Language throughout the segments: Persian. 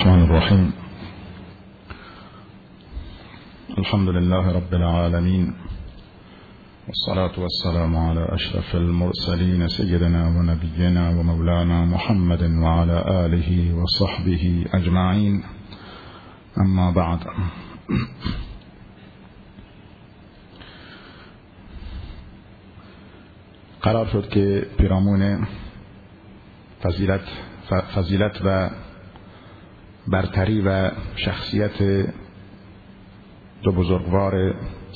الرحمن الرحيم. الحمد لله رب العالمين، والصلاة والسلام على أشرف المرسلين سيدنا ونبينا ومولانا محمد وعلى آله وصحبه أجمعين، أما بعد. قرار شد که پیرامون فضیلت و برتری و شخصیت دو بزرگوار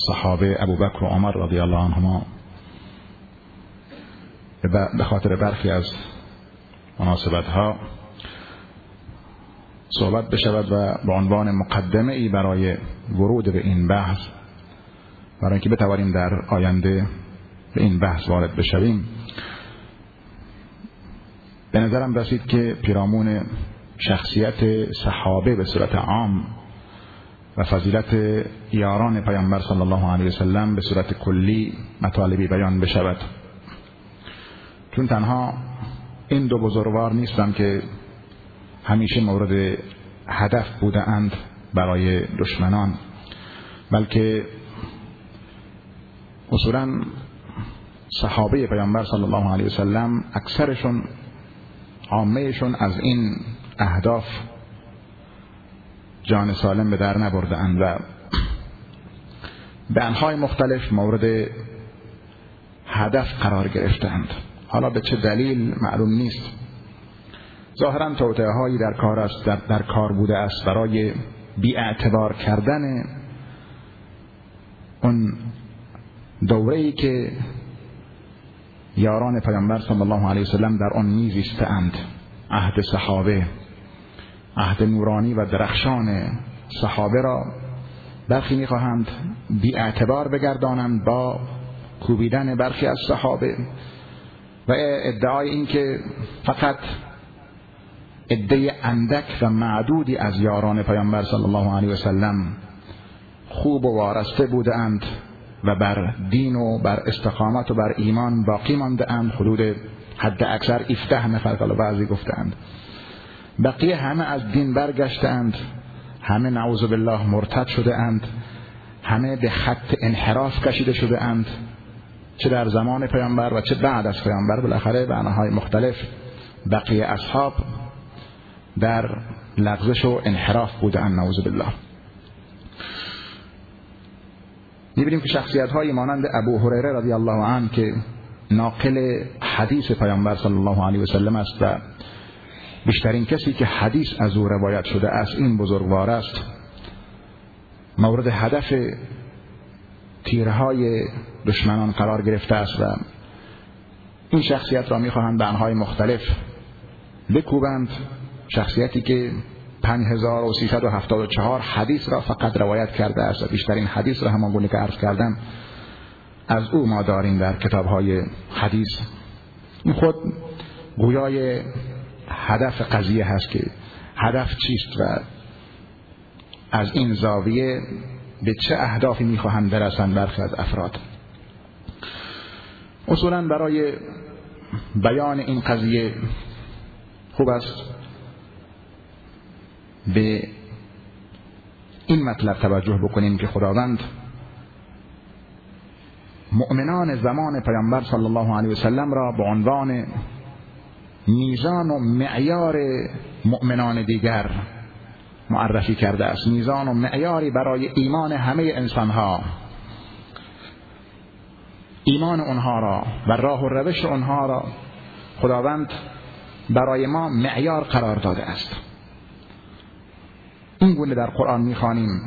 صحابه ابوبکر و عمر رضی الله عنهما به خاطر برخی از مناسبت‌ها صحبت بشود و به عنوان مقدمه ای برای ورود به این بحث، برای اینکه بتوانیم در آینده به این بحث وارد بشویم، به نظرم رسید که پیرامون شخصیت صحابه به صورت عام و فضیلت یاران پیامبر صلی الله علیه وسلم به صورت کلی مطالبی بیان بشود، چون تنها این دو بزرگوار نیستند که همیشه مورد هدف بودند برای دشمنان، بلکه اصولاً صحابه پیامبر صلی الله علیه وسلم اکثرشون، عامهشون از این اهداف جان سالم به در نبردند و به انواع مختلف مورد هدف قرار گرفتند. حالا به چه دلیل معلوم نیست، ظاهرا توطئه‌هایی در کار بوده است برای بی‌اعتبار کردن اون دوره‌ای که یاران پیامبر صلی الله علیه و سلم در آن میزیستند، عهد صحابه، عهد نورانی و درخشان صحابه را برخی میخواهند بی‌اعتبار بگردانند با کوبیدن برخی از صحابه و ادعای این که فقط عده اندک و معدودی از یاران پیامبر صلی الله علیه و سلم خوب و وارسته بودند و بر دین و بر استقامت و بر ایمان باقی مانده اند، حدود حد اکثر 17 نفر، که بعضی گفتند بقیه همه از دین برگشتند، همه نعوذ بالله مرتد شده اند، همه به خط انحراف کشیده شده اند، چه در زمان پیامبر و چه بعد از پیامبر. بالاخره به انواع مختلف بقیه اصحاب در لغزش و انحراف بودند، نعوذ بالله. می‌بینیم که شخصیت‌هایی مانند ابو هریره رضی الله عنه که ناقل حدیث پیامبر صلی الله علیه و سلم است و بیشترین کسی که حدیث از او روایت شده است این بزرگوار است، مورد هدف تیرهای دشمنان قرار گرفته است و این شخصیت را می‌خواهند به انواع مختلف بکوبند. شخصیتی که 5374 حدیث را فقط روایت کرده است و بیشترین حدیث را همانگونه که عرض کردم از او ما داریم در کتاب‌های حدیث. این خود گویای هدف قضیه هست که هدف چیست و از این زاویه به چه اهدافی میخواهند برسند برخی از افراد. اصولا برای بیان این قضیه خوب است به این مطلب توجه بکنیم که خداوند مؤمنان زمان پیامبر صلی الله علیه و سلم را به عنوان میزان و معیار مؤمنان دیگر معرفی کرده است، میزان و معیاری برای ایمان همه انسانها. ایمان آنها را و راه و روش آنها را خداوند برای ما معیار قرار داده است. این گونه در قرآن می‌خوانیم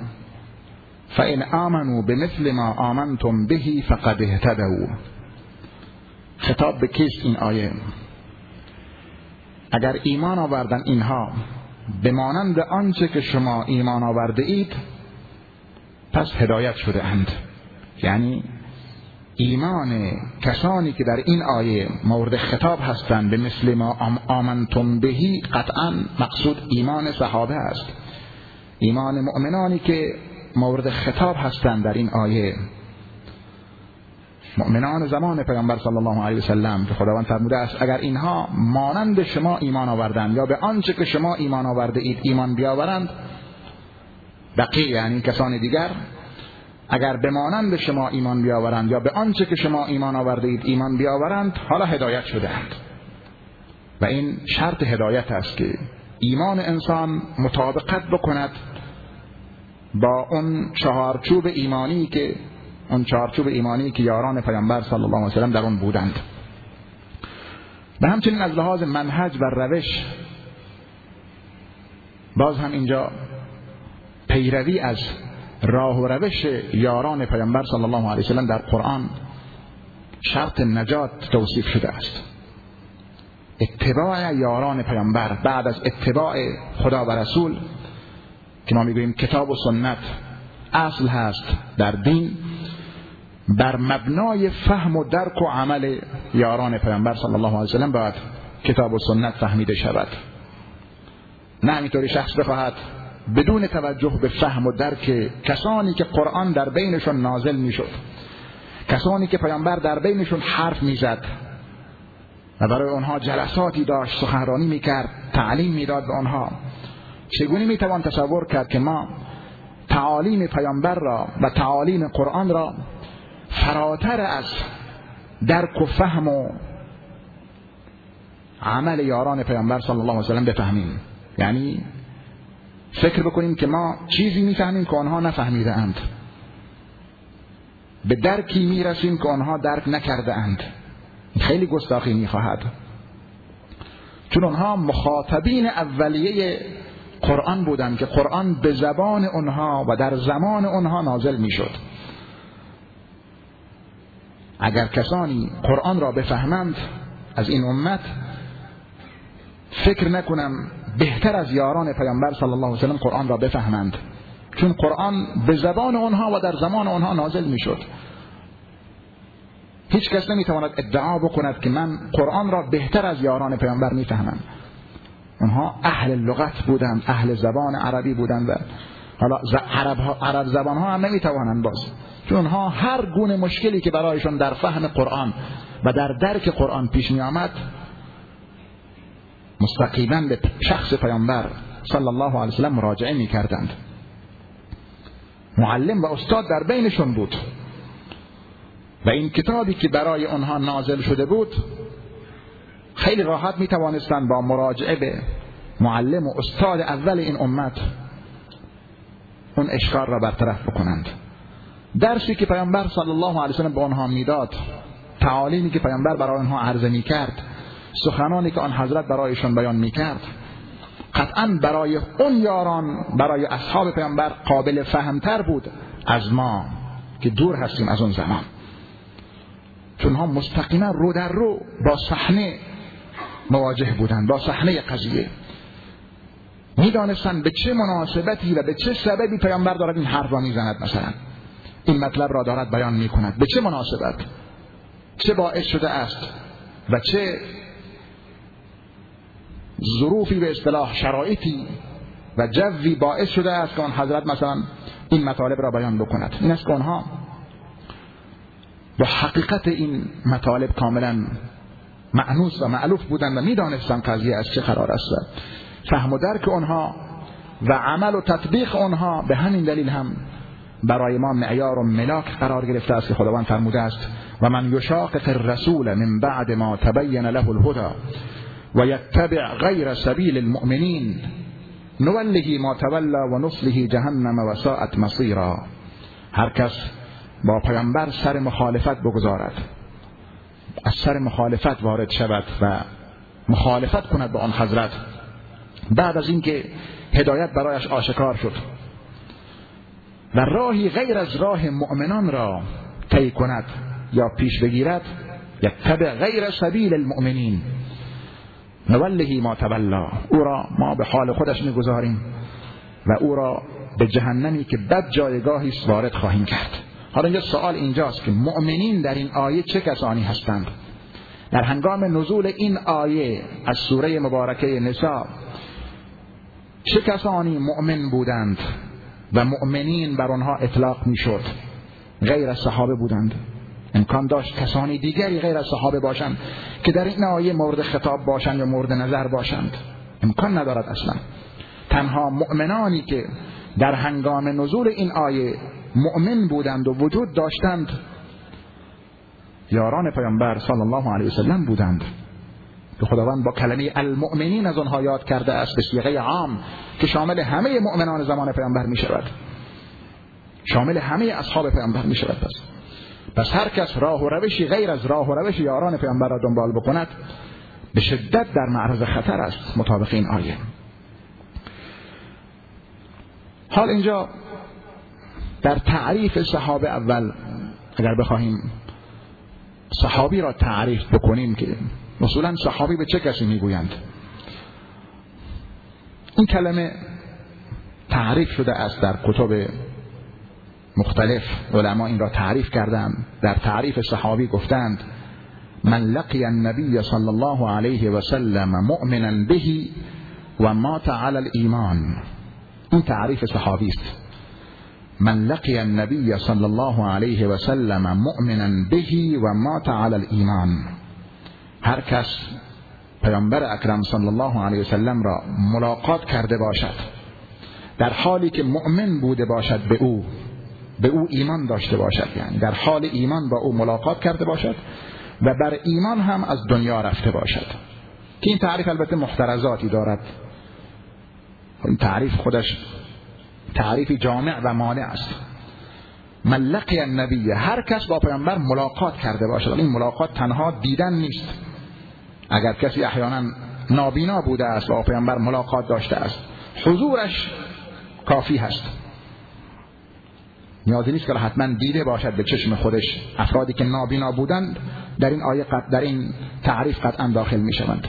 فَإِنْ آمَنُوا بِمِثْلِ مَا آمَنْتُمْ بِهِ فَقَدْ اهْتَدَوْا. خطاب به کیست این آیه؟ اگر ایمان آوردن اینها بمانند آنچه که شما ایمان آورده اید پس هدایت شده اند، یعنی ایمان کسانی که در این آیه مورد خطاب هستند به مثل ما آمنتم بهی، قطعا مقصود ایمان صحابه است. ایمان مؤمنانی که مورد خطاب هستند در این آیه مؤمنان زمان پیامبر صلی الله علیه و سلم که خداوند فرموده است اگر اینها مانند شما ایمان آوردند یا به آنچه که شما ایمان آورده اید ایمان بیاورند، بقیه یعنی کسان دیگر اگر به مانند شما ایمان بیاورند یا به آنچه که شما ایمان آورده اید ایمان بیاورند، حالا هدایت شدند. و این شرط هدایت است که ایمان انسان مطابقت بکند با اون چهارچوب ایمانی که یاران پیامبر صلی الله علیه و سلم در اون بودند. و همچنین از لحاظ منهج و روش باز هم اینجا پیروی از راه و روش یاران پیامبر صلی الله علیه و سلم در قرآن شرط نجات توصیف شده است. اتباع یاران پیامبر بعد از اتباع خدا و رسول که ما میگوییم کتاب و سنت اصل هست در دین، بر مبنای فهم و درک و عمل یاران پیامبر صلی الله علیه و سلم باید کتاب و سنت فهمیده شود. نه همینطوری شخص بخواهد بدون توجه به فهم و درک کسانی که قرآن در بینشون نازل میشد، کسانی که پیامبر در بینشون حرف میزد و برای آنها جلساتی داشت، سخنرانی میکرد، تعلیم میداد به آنها، چگونه میتوان تصور کرد که ما تعالیم پیامبر را و تعالیم قرآن را فراتر از درک و فهم و عمل یاران پیامبر صلی الله علیه و سلم بفهمیم؟ یعنی فکر بکنیم که ما چیزی میفهمیم که آنها نفهمیده اند، به درکی میرسیم که آنها درک نکرده اند. خیلی گستاخی میخواهد، چون آنها مخاطبین اولیه قرآن بودند که قرآن به زبان آنها و در زمان آنها نازل میشد. اگر کسانی قرآن را بفهمند از این امت، فکر نکنم بهتر از یاران پیامبر صلی الله علیه و سلم قرآن را بفهمند، چون قرآن به زبان آنها و در زمان آنها نازل میشد. هیچ کس نمیتواند ادعا بکند که من قرآن را بهتر از یاران پیامبر میفهمم. آنها اهل لغت بودند، اهل زبان عربی بودند و حالا عرب زبان ها هم نمیتوانند باز، چون آنها هر گونه مشکلی که برایشون در فهم قرآن و در درک قرآن پیش می آمد، مستقیما به شخص پیامبر صلی الله علیه و سلم مراجعه می کردند. معلم و استاد در بینشون بود و این کتابی که برای آنها نازل شده بود خیلی راحت می توانستند با مراجعه به معلم و استاد اول این امت اون اشکال را برطرف بکنند. درسی که پیامبر صلی الله علیه و سلم به آنها میداد، تعالیمی که پیامبر برای آنها عرضه میکرد، سخنانی که آن حضرت برایشان بیان میکرد، قطعا برای اون یاران، برای اصحاب پیامبر قابل فهمتر بود از ما که دور هستیم از اون زمان، چون ها مستقیما رو در رو با صحنه مواجه بودند، با صحنه قضیه میدانستند به چه مناسبتی و به چه سببی پیامبر دارد این حرف را میزند، مثلا این مطلب را دارد بیان میکند، به چه مناسبت، چه باعث شده است و چه ظروفی به اصطلاح شرایطی و جوی باعث شده است که آن حضرت مثلا این مطالب را بیان بکند. این است که آنها با حقیقت این مطالب کاملا مأنوس و مألوف بودند و میدانستند قضیه از چه قرار است. فهم و درک آنها و عمل و تطبیق آنها به همین دلیل هم برای ما معیار و ملاک قرار گرفته است که خداوند فرموده است و من یشاقق الرسول من بعد ما تبین له الهدى و یتبع غیر سبیل المؤمنین نوله ما تولا و نصله جهنم و ساعت مصیرا. هر کس با پیامبر سر مخالفت بگذارد، از سر مخالفت وارد شود و مخالفت کند با آن حضرت بعد از اینکه هدایت برایش آشکار شد و راهی غیر از راه مؤمنان را طی کند یا پیش بگیرد، یتبع غیر سبیل المؤمنین نوله ما تولا، او را ما به حال خودش میگذاریم و او را به جهنمی که بد جایگاهی است وارد خواهیم کرد. حالا اینجا سوال اینجاست که مؤمنین در این آیه چه کسانی هستند؟ در هنگام نزول این آیه از سوره مبارکه نساء چه کسانی مؤمن بودند و مؤمنین بر آنها اطلاق میشد؟ غیر از صحابه بودند، امکان داشت کسانی دیگری غیر از صحابه باشند که در این آیه مورد خطاب باشند یا مورد نظر باشند. امکان ندارد اصلا. تنها مؤمنانی که در هنگام نزول این آیه مؤمن بودند و وجود داشتند یاران پیامبر صلی الله علیه و سلم بودند که خداوند با کلمه المؤمنین از آنها یاد کرده است به صیغه عام که شامل همه مؤمنان زمان پیامبر می شود، شامل همه اصحاب پیامبر می شود. پس هر کس راه و روشی غیر از راه و روش یاران پیامبر را دنبال بکند به شدت در معرض خطر است مطابق این آیه. حال اینجا در تعریف صحابه اول اگر بخواهیم صحابی را تعریف بکنیم که اصولا صحابی به چه کسی میگویند، این کلمه تعریف شده است در کتب مختلف. علما این را تعریف کردند. در تعریف صحابی گفتند من لقی النبی صلی الله علیه و سلم مؤمنا به و مات علی الایمان. این تعریف صحابی است. من لقی النبی صلی الله علیه و سلم مؤمنا به و مات علی الایمان. هر کس پیامبر اکرم صلی الله علیه و سلم را ملاقات کرده باشد در حالی که مؤمن بوده باشد به او ایمان داشته باشد، یعنی در حال ایمان با او ملاقات کرده باشد و بر ایمان هم از دنیا رفته باشد، که این تعریف البته محترزاتی دارد. این تعریف خودش تعریفی جامع و مانع است. من لقی النبی، هر کس با پیامبر ملاقات کرده باشد. این ملاقات تنها دیدن نیست. اگر کسی احیانا نابینا بوده است با پیامبر ملاقات داشته است، حضورش کافی هست. نیازی نیست که حتما دیده باشد به چشم خودش. افرادی که نابینا بودند در این آیه در این تعریف قطعا داخل می شوند.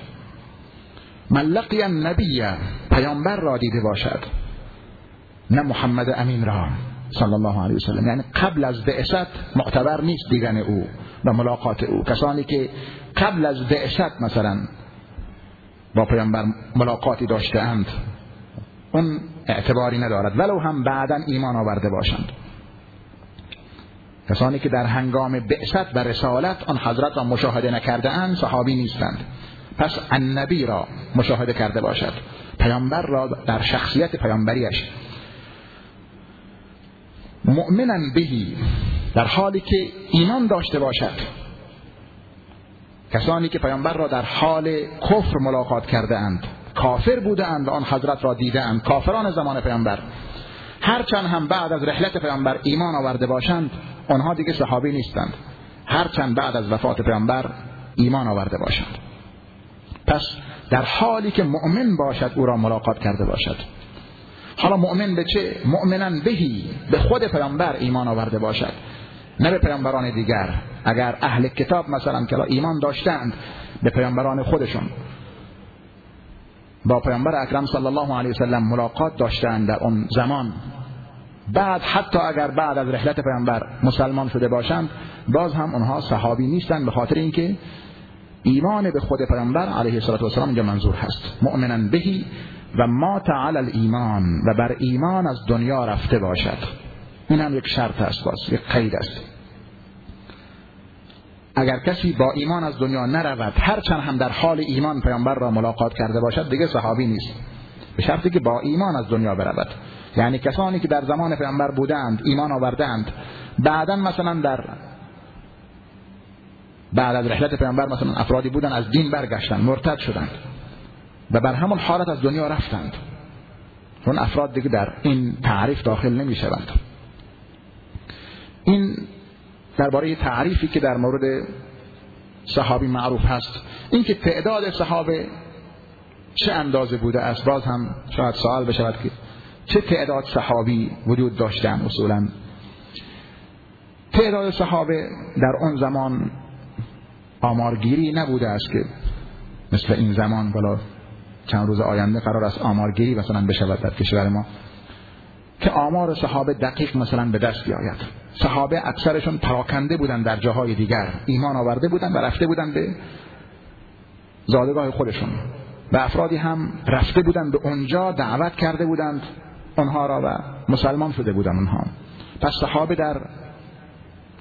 من لقی النبی، پیامبر را دیده باشد، نه محمد امین را صلی الله علیه و سلم، یعنی قبل از بعثت معتبر نیست دیدن او و ملاقات او. کسانی که قبل از بعثت مثلا با پیامبر ملاقاتی داشته اند اون اعتباری ندارد ولو هم بعدا ایمان آورده باشند. کسانی که در هنگام بعثت و رسالت آن حضرت را مشاهده نکرده اند صحابی نیستند. پس النبی را مشاهده کرده باشد، پیامبر را در شخصیت پیامبریش، مؤمناً بهی، در حالی که ایمان داشته باشد. کسانی که پیامبر را در حال کفر ملاقات کرده اند، کافر بوده اند و آن حضرت را دیده اند، کافران زمان پیامبر، هرچند هم بعد از رحلت پیامبر ایمان آورده باشند آنها دیگه صحابی نیستند، هرچند بعد از وفات پیامبر ایمان آورده باشند. پس در حالی که مؤمن باشد او را ملاقات کرده باشد. حالا مؤمن به چه؟ مؤمنن بهی، به خود پیامبر ایمان آورده باشد، نه به پیامبران دیگر. اگر اهل کتاب مثلا که ایمان داشتند به پیامبران خودشون، با پیامبر اکرم صلی الله علیه و سلم ملاقات داشتند در اون زمان، بعد حتی اگر بعد از رحلت پیامبر مسلمان شده باشند باز هم اونها صحابی نیستند، به خاطر اینکه ایمان به خود پیامبر علیه الصلاه و السلام اینجا منظور هست. مؤمنن بهی و مات علی الایمان، و بر ایمان از دنیا رفته باشد. این هم یک شرط است، باز یک قید است. اگر کسی با ایمان از دنیا نرود هرچند هم در حال ایمان پیامبر را ملاقات کرده باشد دیگه صحابی نیست، به شرطی که با ایمان از دنیا برود. یعنی کسانی که در زمان پیامبر بودند ایمان آوردند، بعدا مثلا در بعد از رحلت پیامبر مثلا افرادی بودند از دین برگشتند، مرتد شدند و بر همون حالت از دنیا رفتند، اون افراد دیگه در این تعریف داخل نمیشوند. این درباره تعریفی که در مورد صحابی معروف هست. اینکه تعداد صحابه چه اندازه بوده است باز هم شاید سوال بشود که چه تعداد صحابی وجود داشتند. اصولا تعداد صحابه در اون زمان آمارگیری نبوده است که مثل این زمان بالا چند روز آینده قرار است آمارگیری مثلا بشود در کشور ما که آمار صحابه دقیق مثلا به دست بیاید. صحابه اکثرشون پراکنده بودند در جاهای دیگر، ایمان آورده بودند و رفته بودند به زادگاه خودشون، و افرادی هم رفته بودند به اونجا دعوت کرده بودند اونها را و مسلمان شده بودند اونها. پس صحابه در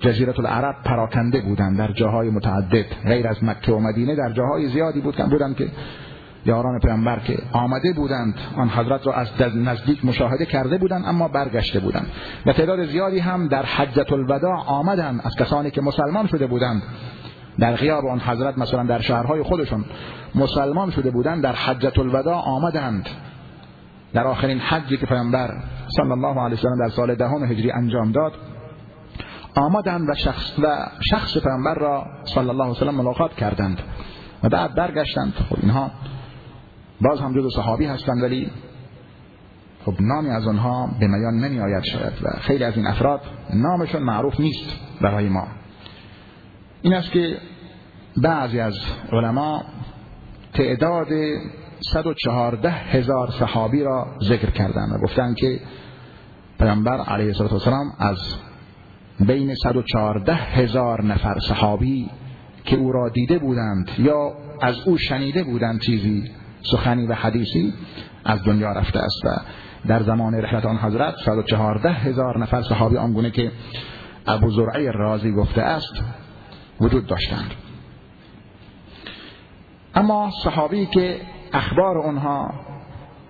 جزیرت العرب پراکنده بودند در جاهای متعدد غیر از مکه و مدینه، در جاهای زیادی بودند که یاران پیامبر که آمده بودند آن حضرت را از نزدیک مشاهده کرده بودند اما برگشته بودند، و تعداد زیادی هم در حجة الوداع آمدند از کسانی که مسلمان شده بودند در غیاب آن حضرت، مثلا در شهرهای خودشون مسلمان شده بودند، در حجة الوداع آمدند، در آخرین حجی که پیامبر صلی الله علیه و سلم در سال 10 هجری انجام داد آمدند و شخص پیامبر را صلی الله علیه و سلم ملاقات کردند و بعد برگشتند. خب اینها باز هم جزو صحابی هستند ولی خب نامی از آنها به میان نمی آید شاید، و خیلی از این افراد نامشون معروف نیست برای ما. این است که بعضی از علما تعداد 114,000 صحابی را ذکر کردند و گفتند که پیامبر علیه السلام از بین 114,000 نفر صحابی که او را دیده بودند یا از او شنیده بودند چیزی سخنی و حدیثی از دنیا رفته است، و در زمان رحلت آن حضرت 114,000 نفر صحابی آنگونه که ابو زرعه رازی گفته است وجود داشتند. اما صحابی که اخبار آنها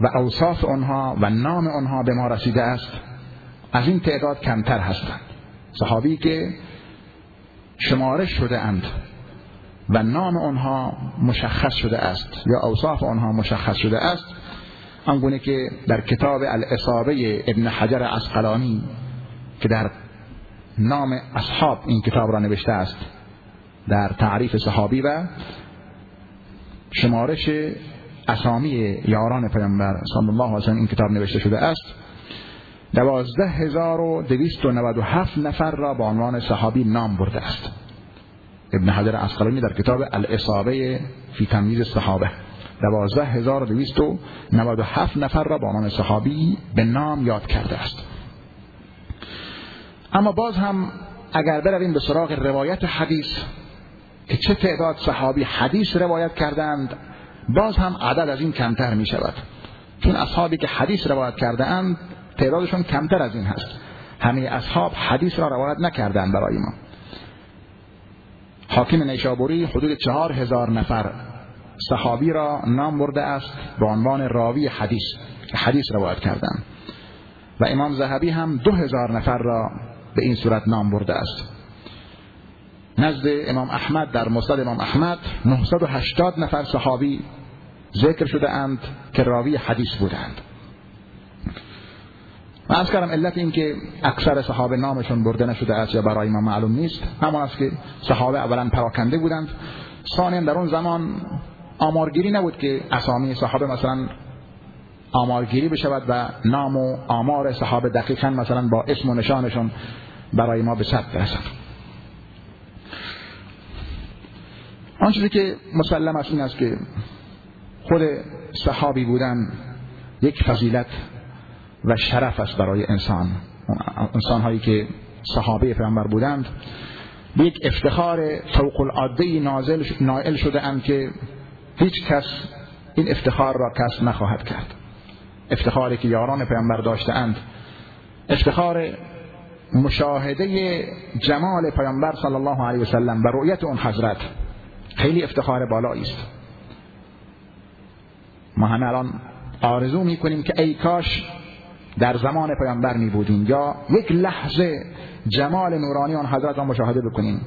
و اوصاف آنها و نام آنها به ما رسیده است از این تعداد کمتر هستند. صحابی که شمارش شده اند و نام آنها مشخص شده است یا اوصاف آنها مشخص شده است، آنگونه که در کتاب الاصابه ابن حجر عسقلانی که در نام اصحاب این کتاب را نوشته است در تعریف صحابی و شمارش اسامی یاران پیامبر صلی الله علیه و سلم این کتاب نوشته شده است، 12,297 نفر را به عنوان صحابی نام برده است ابن حجر عسقلانی در کتاب الاصابه فی تمییز الصحابه. 12,297 نفر را به عنوان صحابی به نام یاد کرده است. اما باز هم اگر برویم به سراغ روایت حدیث که چه تعداد صحابی حدیث روایت کردند، باز هم عدد از این کمتر می شود، چون اصحابی که حدیث روایت کرده اند تعدادشون کمتر از این هست. همه اصحاب حدیث را روایت نکردند. برای ما حاکم نیشابوری حدود 4,000 نفر صحابی را نام برده است به عنوان راوی حدیث که حدیث روایت کردند، و امام ذهبی هم 2,000 نفر را به این صورت نام برده است. نزد امام احمد در مسند امام احمد 980 نفر صحابی ذکر شده اند که راوی حدیث بودند. من عرض کردم علت این که اکثر صحابه نامشون برده نشده است یا برای ما معلوم نیست همان است که صحابه اولا پراکنده بودند، ثانیا در اون زمان آمارگیری نبود که اسامی صحابه مثلا آمارگیری بشود و نام و آمار صحابه دقیقاً مثلا با اسم و نشانشون برای ما به ثبت برسد. آن چیزی که مسلم است این است که خود صحابی بودن یک فضیلت و شرف است برای انسان. انسان هایی که صحابه پیامبر بودند به یک افتخار فوق العاده نائل شده اند که هیچ کس این افتخار را کسب نخواهد کرد. افتخاری که یاران پیامبر داشتند، افتخار مشاهده جمال پیامبر صلی الله علیه و سلم و رؤیت اون حضرت، خیلی افتخار بالایی است. ما همه الان آرزو می‌کنیم که ای کاش در زمان پیامبر می بودیم یا یک لحظه جمال نورانی آن حضرت را مشاهده بکنیم،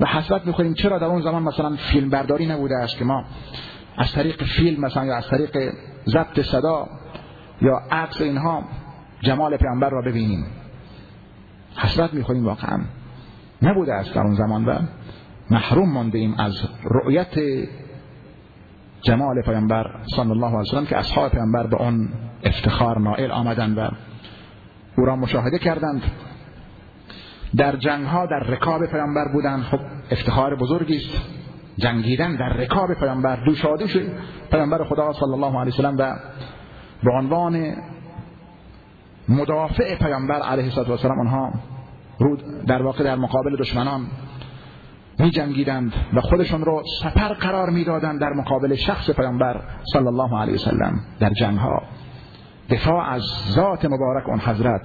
و حسرت می‌خوریم چرا در اون زمان مثلا فیلم برداری نبوده است که ما از طریق فیلم مثلا یا از طریق ضبط صدا یا عکس اینها جمال پیامبر را ببینیم. حسرت می‌خوریم واقعا نبوده است در اون زمان و محروم مانده ایم از رؤیت جمال پیامبر صلی الله علیه و سلم که اصحاب پیامبر به اون افتخار نائل آمدند و او را مشاهده کردند. در جنگ ها در رکاب پیامبر بودند، خب افتخار بزرگی است جنگیدن در رکاب پیامبر، دوشادوش پیامبر خدا صلی الله علیه و سلم و به عنوان مدافع پیامبر علیه و سلم آنها در واقع در مقابل دشمنان می جنگیدند و خودشون رو سپر قرار می دادند در مقابل شخص پیامبر صلی الله علیه و سلم در جنگ ها دفاع از ذات مبارک اون حضرت.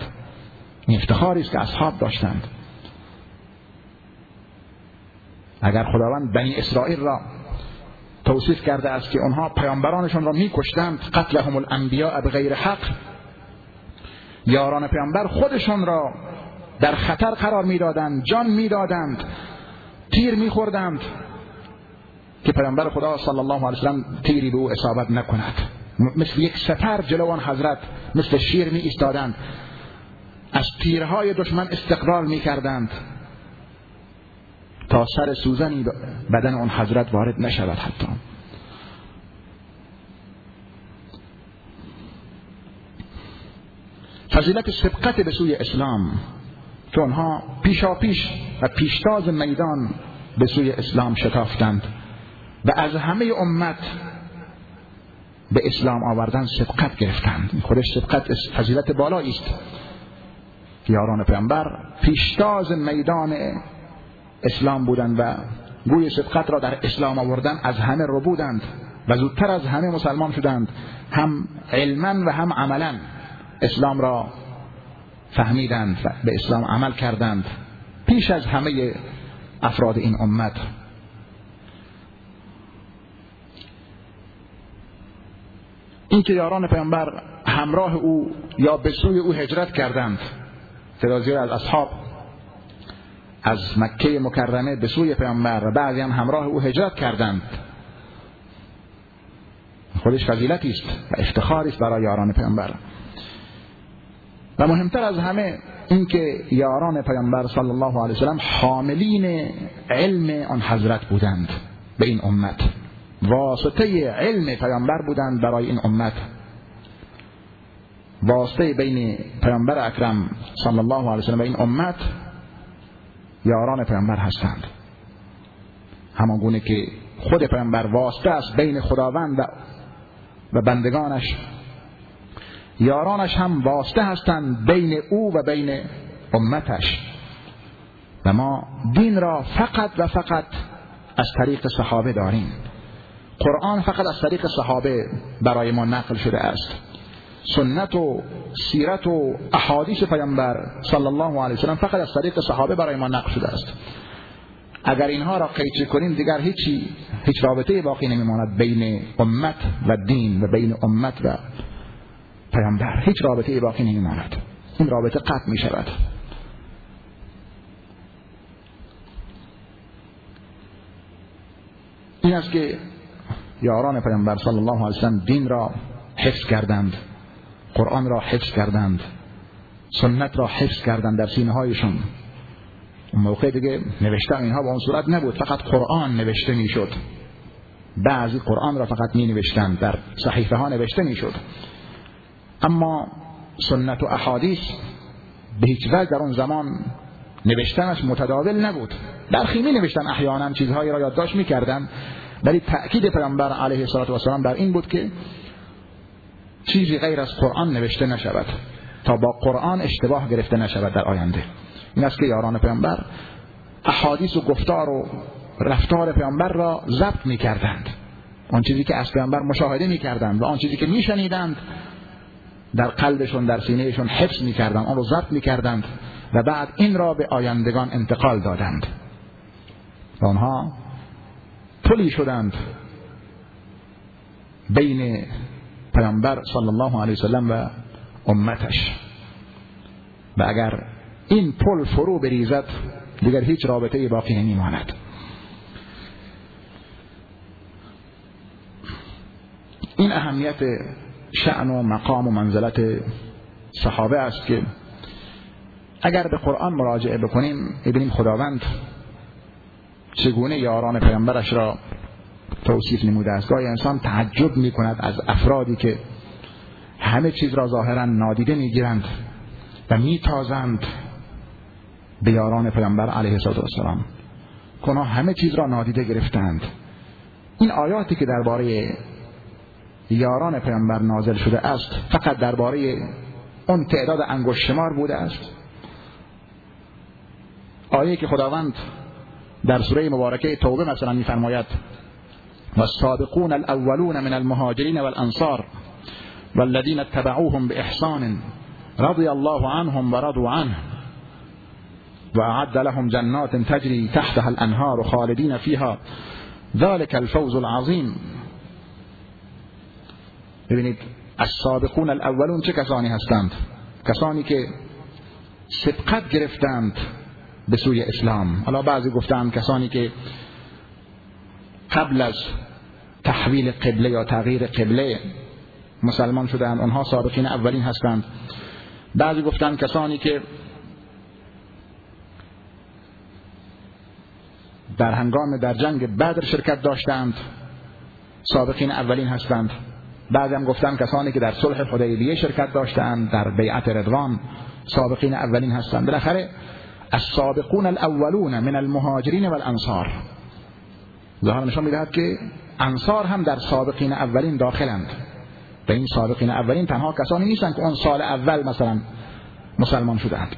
این افتخاری است که اصحاب داشتند. اگر خداوند بنی اسرائیل را توصیف کرده است که آنها پیامبرانشون را می‌کشتند، قتلهم الانبیاء بغیر حق، یاران پیامبر خودشون را در خطر قرار می‌دادند، جان می‌دادند، تیر می‌خوردند که پیامبر خدا صلی الله علیه و سلم تیری به او اصابت نکند. مثل یک سپر جلو آن حضرت مثل شیر می ایستادند، از تیرهای دشمن استقرار می کردند تا سر سوزنی بدن آن حضرت وارد نشود. حتی فضیلت سبقت به سوی اسلام، چون ها پیشاپیش و پیشتاز میدان به سوی اسلام شتافتند و از همه امت به اسلام آوردن سبقت گرفتند. خودش سبقت فضیلت بالایی است. یاران پیامبر پیشتاز میدان اسلام بودند و گوی سبقت را در اسلام آوردن، از همه رو بودند و زودتر از همه مسلمان شدند، هم علما و هم عملا اسلام را فهمیدند و به اسلام عمل کردند پیش از همه افراد این امت. اینکه یاران پیامبر همراه او یا به سوی او هجرت کردند، ترازیه از اصحاب از مکه مکرمه به سوی پیامبر و بعضی هم همراه او هجرت کردند، خودش فضیلتی است و افتخاری است برای یاران پیامبر. و مهمتر از همه اینکه یاران پیامبر صلی الله علیه و سلم حاملین علم آن حضرت بودند، به این امت واسطه علم پیامبر بودند، برای این امت واسطه بین پیامبر اکرم صلی الله علیه و سلم و این امت یاران پیامبر هستند. همان گونه که خود پیامبر واسطه است بین خداوند و بندگانش، یارانش هم واسطه هستند بین او و بین امتش. و ما دین را فقط و فقط از طریق صحابه داریم. قرآن فقط از طریق صحابه برای ما نقل شده است. سنت و سیرت و احادیث پیامبر صلی الله علیه و سلم فقط از طریق صحابه برای ما نقل شده است. اگر اینها را قیچی کنیم دیگر هیچ رابطه باقی نمیماند بین امت و دین و بین امت و پیامبر، هیچ رابطه باقی نمیماند، این رابطه قطع می شود. این است که یاران پیامبر صلی الله علیه و سلم دین را حفظ کردند، قرآن را حفظ کردند، سنت را حفظ کردند در سینه‌هایشون. اون موقع دیگه نوشتن اینها به اون صورت نبود، فقط قرآن نوشته میشد. بعضی قرآن را فقط می نوشتند، در صحیفه ها نوشته میشد، اما سنت و احادیث به هیچ وجه در اون زمان نوشتنش متداول نبود. برخی می نوشتن، احیانا چیزهایی را یادداشت میکردند، ولی تأکید پیامبر علیه الصلاه و السلام بر این بود که چیزی غیر از قرآن نوشته نشود تا با قرآن اشتباه گرفته نشود در آینده. این است که یاران پیامبر احادیث و گفتار و رفتار پیامبر را ضبط می‌کردند. آن چیزی که از پیامبر مشاهده می‌کردند و آن چیزی که می‌شنیدند در قلبشون، در سینه‌شون حفظ می‌کردند، آن را ضبط می‌کردند و بعد این را به آیندگان انتقال دادند. و آنها پلی شدند بین پیامبر صلی الله علیه و سلم و امتش. و اگر این پل فرو بریزد دیگر هیچ رابطه باقی نمیماند. این اهمیت شأن و مقام و منزلت صحابه است که اگر به قرآن مراجعه بکنیم ببینیم خداوند چگونه یاران پیامبرش را توصیف نموده است. گاهی انسان تعجب می کند از افرادی که همه چیز را ظاهرا نادیده می گیرند و می تازند به یاران پیامبر علیه السلام، کنها همه چیز را نادیده گرفتند. این آیاتی که درباره یاران پیامبر نازل شده است فقط درباره اون تعداد انگشت شمار بوده است. آیه که خداوند در سوره مبارکه توبه مثلا می‌فرماید والسابقون الأولون من المهاجرين والأنصار والذين اتبعوهم بإحسان رضي الله عنهم ورضوا عنه وأعد لهم جنات تجري تحتها الأنهار خالدين فيها ذلك الفوز العظیم. ببینید السابقون الاولون چه کسانی هستند؟ کسانی که سبقت گرفتند به سوی اسلام. حالا بعضی گفتند کسانی که قبل از تحویل قبله یا تغییر قبله مسلمان شدند، آنها سابقین اولین هستند. بعضی گفتند کسانی که در جنگ بدر شرکت داشتند سابقین اولین هستند. بعضی هم گفتند کسانی که در صلح حدیبیه شرکت داشتند، در بیعت رضوان سابقین اولین هستند. بالاخره السابقون الاولون من المهاجرین و الانصار ظاهر نشان می‌دهد که انصار هم در سابقین اولین داخلند. به این سابقین اولین تنها کسانی نیستند که اون سال اول مثلا مسلمان شدند.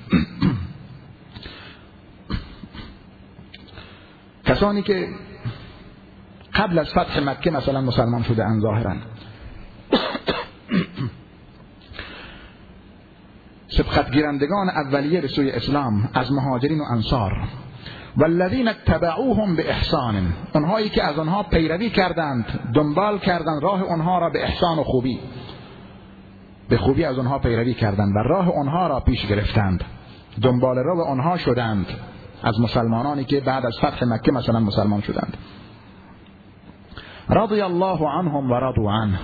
کسانی که قبل از فتح مکه مثلا مسلمان شده اند ظاهرا سبقت گیرندگان اولیه به سوی اسلام از مهاجرین و انصار. والذین اتبعوهم باحسان، اونهایی که از آنها پیروی کردند، دنبال کردند راه آنها را به احسان و خوبی، به خوبی از آنها پیروی کردند و راه آنها را پیش گرفتند، دنبال راه آنها شدند. از مسلمانانی که بعد از فتح مکه مثلا مسلمان شدند. رضی الله عنهم و رضوا عنه،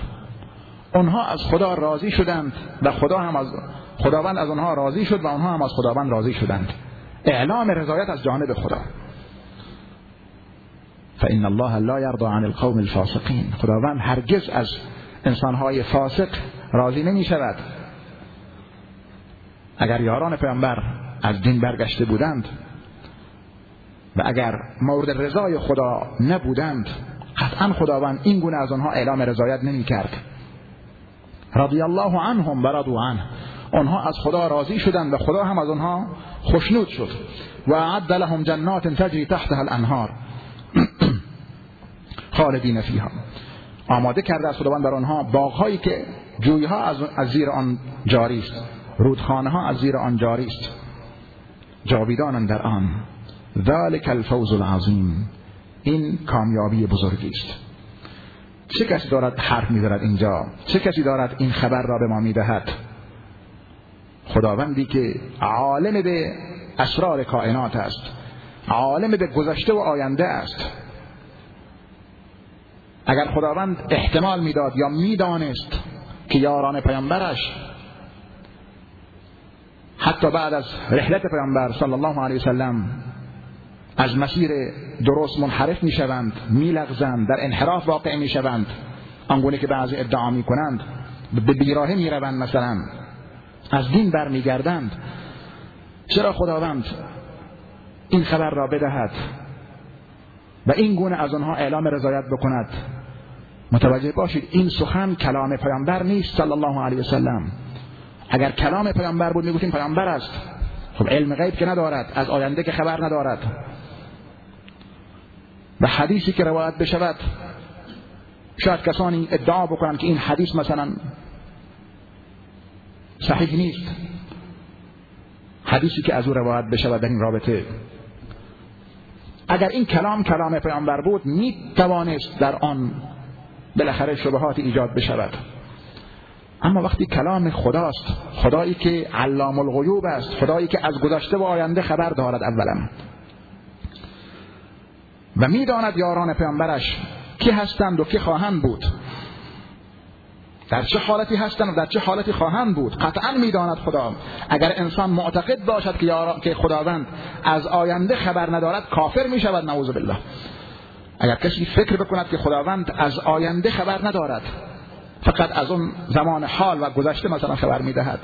آنها از خدا راضی شدند و خداوند از آنها راضی شد و آنها هم از خداوند راضی شدند. اعلام رضایت از جانب خدا. فإن الله لا يرضى عن القوم الفاسقين، خداوند هرگز از انسانهای فاسق راضی نمی شود. اگر یاران پیامبر از دین برگشته بودند و اگر مورد رضای خدا نبودند، قطعا خداوند این گونه از آنها اعلام رضایت نمی کرد. رضی الله عنهم و رضوا عنه، آنها از خدا راضی شدند و خدا هم از آنها خوشنود شد. و اعد لهم جنات تجری تحتها الانهار خالدین فیها، آماده کرده از خداوند بر آنها باغهایی که جویها از زیر آن جاری است، رودخانه ها از زیر آن جاری است، جاویدانند در آن. ذلك الفوز العظیم، این کامیابی بزرگی است. چه کسی دارد حرف می‌زند اینجا؟ چه کسی دارد این خبر را به ما می‌دهد؟ خداوندی که عالم به اسرار کائنات است، عالم به گذشته و آینده است. اگر خداوند احتمال می‌داد یا می‌دانست که یاران پیامبرش حتی بعد از رحلت پیامبر صلی الله علیه و سلم از مسیر درست منحرف میشوند، میلغزند، در انحراف واقع میشوند، آنگونه که بعضی ادعا میکنند، به بیراهه میروند، مثلا از دین برمیگردند، چرا خداوند این خبر را بدهد و این گونه از آنها اعلام رضایت بکند؟ متوجه باشید این سخن کلام پیامبر نیست صلی الله علیه و سلم. اگر کلام پیامبر بود میگفتیم پیامبر است. خب علم غیب که ندارد، از آینده که خبر ندارد، و حدیثی که روایت بشود شاید کسانی ادعا بکنند که این حدیث مثلا صحیح نیست، حدیثی که از او روایت بشود در این رابطه. اگر این کلام پیامبر بود می توانست در آن بالاخره شبهات ایجاد بشود. اما وقتی کلام خداست، خدایی که علام الغیوب است، خدایی که از گذشته و آینده خبر دارد اولا و میداند یاران پیامبرش کی هستند و کی خواهند بود، در چه حالتی هستند و در چه حالتی خواهند بود، قطعا میداند خدا. اگر انسان معتقد باشد که خداوند از آینده خبر ندارد، کافر میشود نعوذ بالله. اگر کسی فکر بکند که خداوند از آینده خبر ندارد، فقط از اون زمان حال و گذشته مثلا خبر میدهد،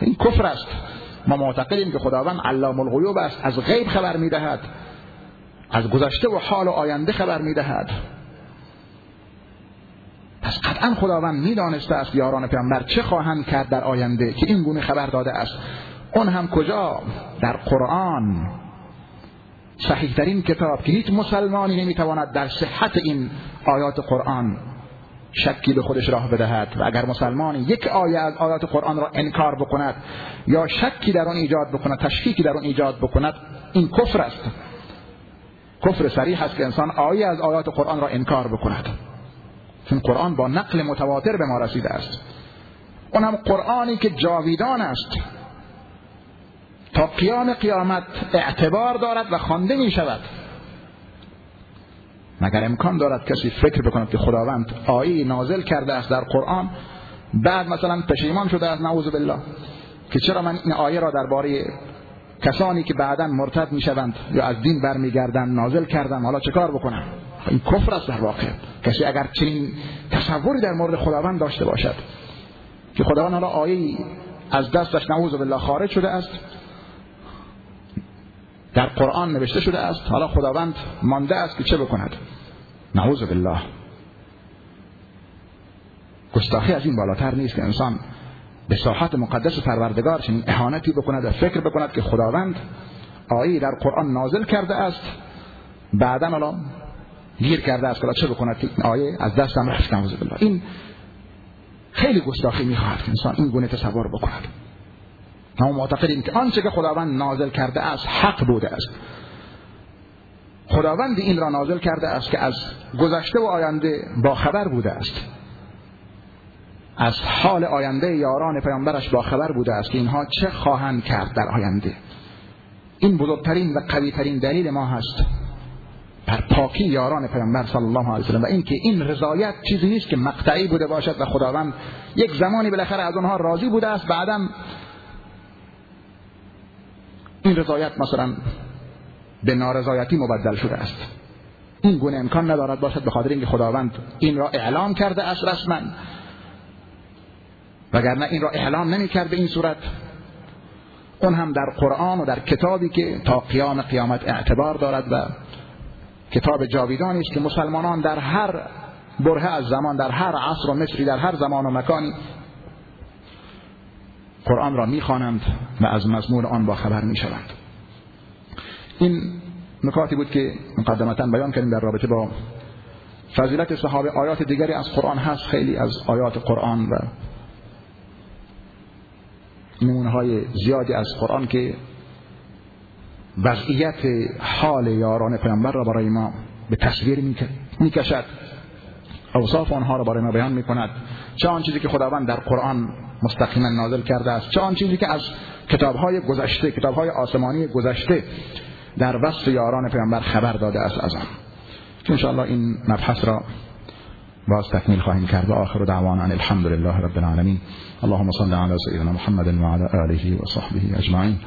این کفر است. ما معتقدیم که خداوند علام الغیوب است، از غیب خبر میدهد، از گذشته و حال و آینده خبر میدهد. پس قطعا خداوند میدانسته است یاران پیامبر چه خواهند کرد در آینده که این گونه خبر داده است. اون هم کجا؟ در قرآن، صحیح ترین کتاب که هیچ مسلمانی نمیتواند در صحت این آیات قرآن شکی به خودش راه بدهد. و اگر مسلمانی یک آیه از آیات قرآن را انکار بکند یا شکی در آن ایجاد بکند، تشکیکی در آن ایجاد بکند، این کفر است، کفر صریح است که انسان آیه از آیات قرآن را انکار بکند، چون قرآن با نقل متواتر به ما رسیده است، اون هم قرآنی که جاویدان است، تا قیام قیامت اعتبار دارد و خوانده می شود. مگر امکان دارد کسی فکر بکند که خداوند آیه نازل کرده است در قرآن، بعد مثلا پشیمان شده است، نعوذ بالله، که چرا من این آیه را درباره کسانی که بعداً مرتد میشوند یا از دین برمیگردند نازل کردم، حالا چه کار بکنم؟ این کفر است در واقع. کسی اگر چنین تصوری در مورد خداوند داشته باشد که خداوند حالا آیه از دستش نعوذ بالله خارج شده است، در قرآن نوشته شده است، حالا خداوند مانده است که چه بکند؟ نعوذ بالله. گستاخی از این بالاتر نیست که انسان به ساحت مقدس و پروردگار چنین اهانتی بکند و فکر بکند که خداوند آیه در قرآن نازل کرده است، بعداً حالا گیر کرده است که چه بکند، این آیه از دستم رفت، نعوذ بالله. این خیلی گستاخی می‌خواهد که انسان این گونه تصور بکند. ما معتقدیم که آنچه که خداوند نازل کرده است حق بوده است. خداوند این را نازل کرده است که از گذشته و آینده با خبر بوده است، از حال آینده یاران پیامبرش با خبر بوده است که اینها چه خواهند کرد در آینده. این بزرگترین و قویترین دلیل ما هست بر پاکی یاران پیامبر صلی الله علیه و سلم، و اینکه این رضایت چیزی نیست که مقطعی بوده باشد و خداوند یک زمانی بالاخره از آنها راضی بوده است، بعداً این رضایت مثلا به نارضایتی مبدل شده است. این گونه امکان ندارد باشد، به خاطر اینکه خداوند این را اعلام کرده است رسما، وگرنه این را اعلام نمی کرد به این صورت، اون هم در قرآن و در کتابی که تا قیام قیامت اعتبار دارد و کتاب جاویدانی است که مسلمانان در هر برهه از زمان، در هر عصر و مصری، در هر زمان و مکانی قرآن را میخوانند و از مضمون آن با خبر میشوند. این نکاتی بود که مقدمتاً بیان کردیم در رابطه با فضیلت صحابه. آیات دیگری از قرآن هست، خیلی از آیات قرآن و نمونه‌های زیادی از قرآن که وضعیت حال یاران پیامبر را برای ما به تصویر میکشد، اوصاف آنها را برای ما بیان میکند، چه آن چیزی که خداوند در قرآن مستقیما نازل کرده است، چه آن چیزی که از کتاب‌های گذشته، کتاب‌های آسمانی گذشته در وصف یاران پیامبر خبر داده است از آن. ان شاء الله این مبحث را باز تکمیل خواهیم کرد. آخر دعوانا الحمد لله رب العالمین. اللهم صل علی سیدنا محمد و علی آله و صحبه اجمعین.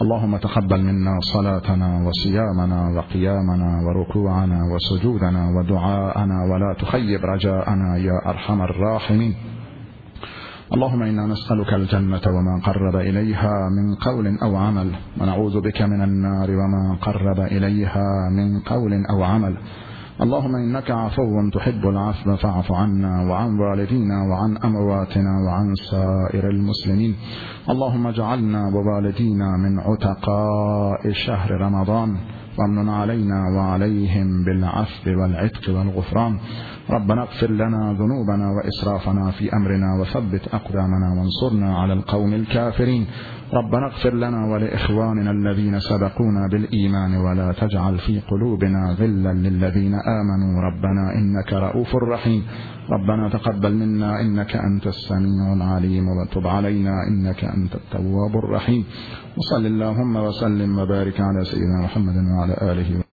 اللهم تقبل منا صلاتنا وصيامنا وقيامنا وركوعنا وسجودنا ودعاءنا ولا تخيب رجاءنا يا أرحم الراحمين. اللهم إنا نسألك الجنة وما قرب إليها من قول أو عمل، ونعوذ بك من النار وما قرب إليها من قول أو عمل. اللهم إنك عفو تحب العفو فاعف عنا وعن والدينا وعن أمواتنا وعن سائر المسلمين. اللهم اجعلنا ووالدينا من عتقاء شهر رمضان، وامن علينا وعليهم بالعفو والعتق والغفران. ربنا اغفر لنا ذنوبنا وإسرافنا في أمرنا وثبت أقدامنا وانصرنا على القوم الكافرين. ربنا اغفر لنا ولإخواننا الذين سبقونا بالإيمان ولا تجعل في قلوبنا غلا للذين آمنوا، ربنا إنك رؤوف رحيم. ربنا تقبل منا إنك أنت السميع العليم، وتب علينا إنك أنت التواب الرحيم. وصل اللهم وسلم وبارك على سيدنا محمد وعلى آله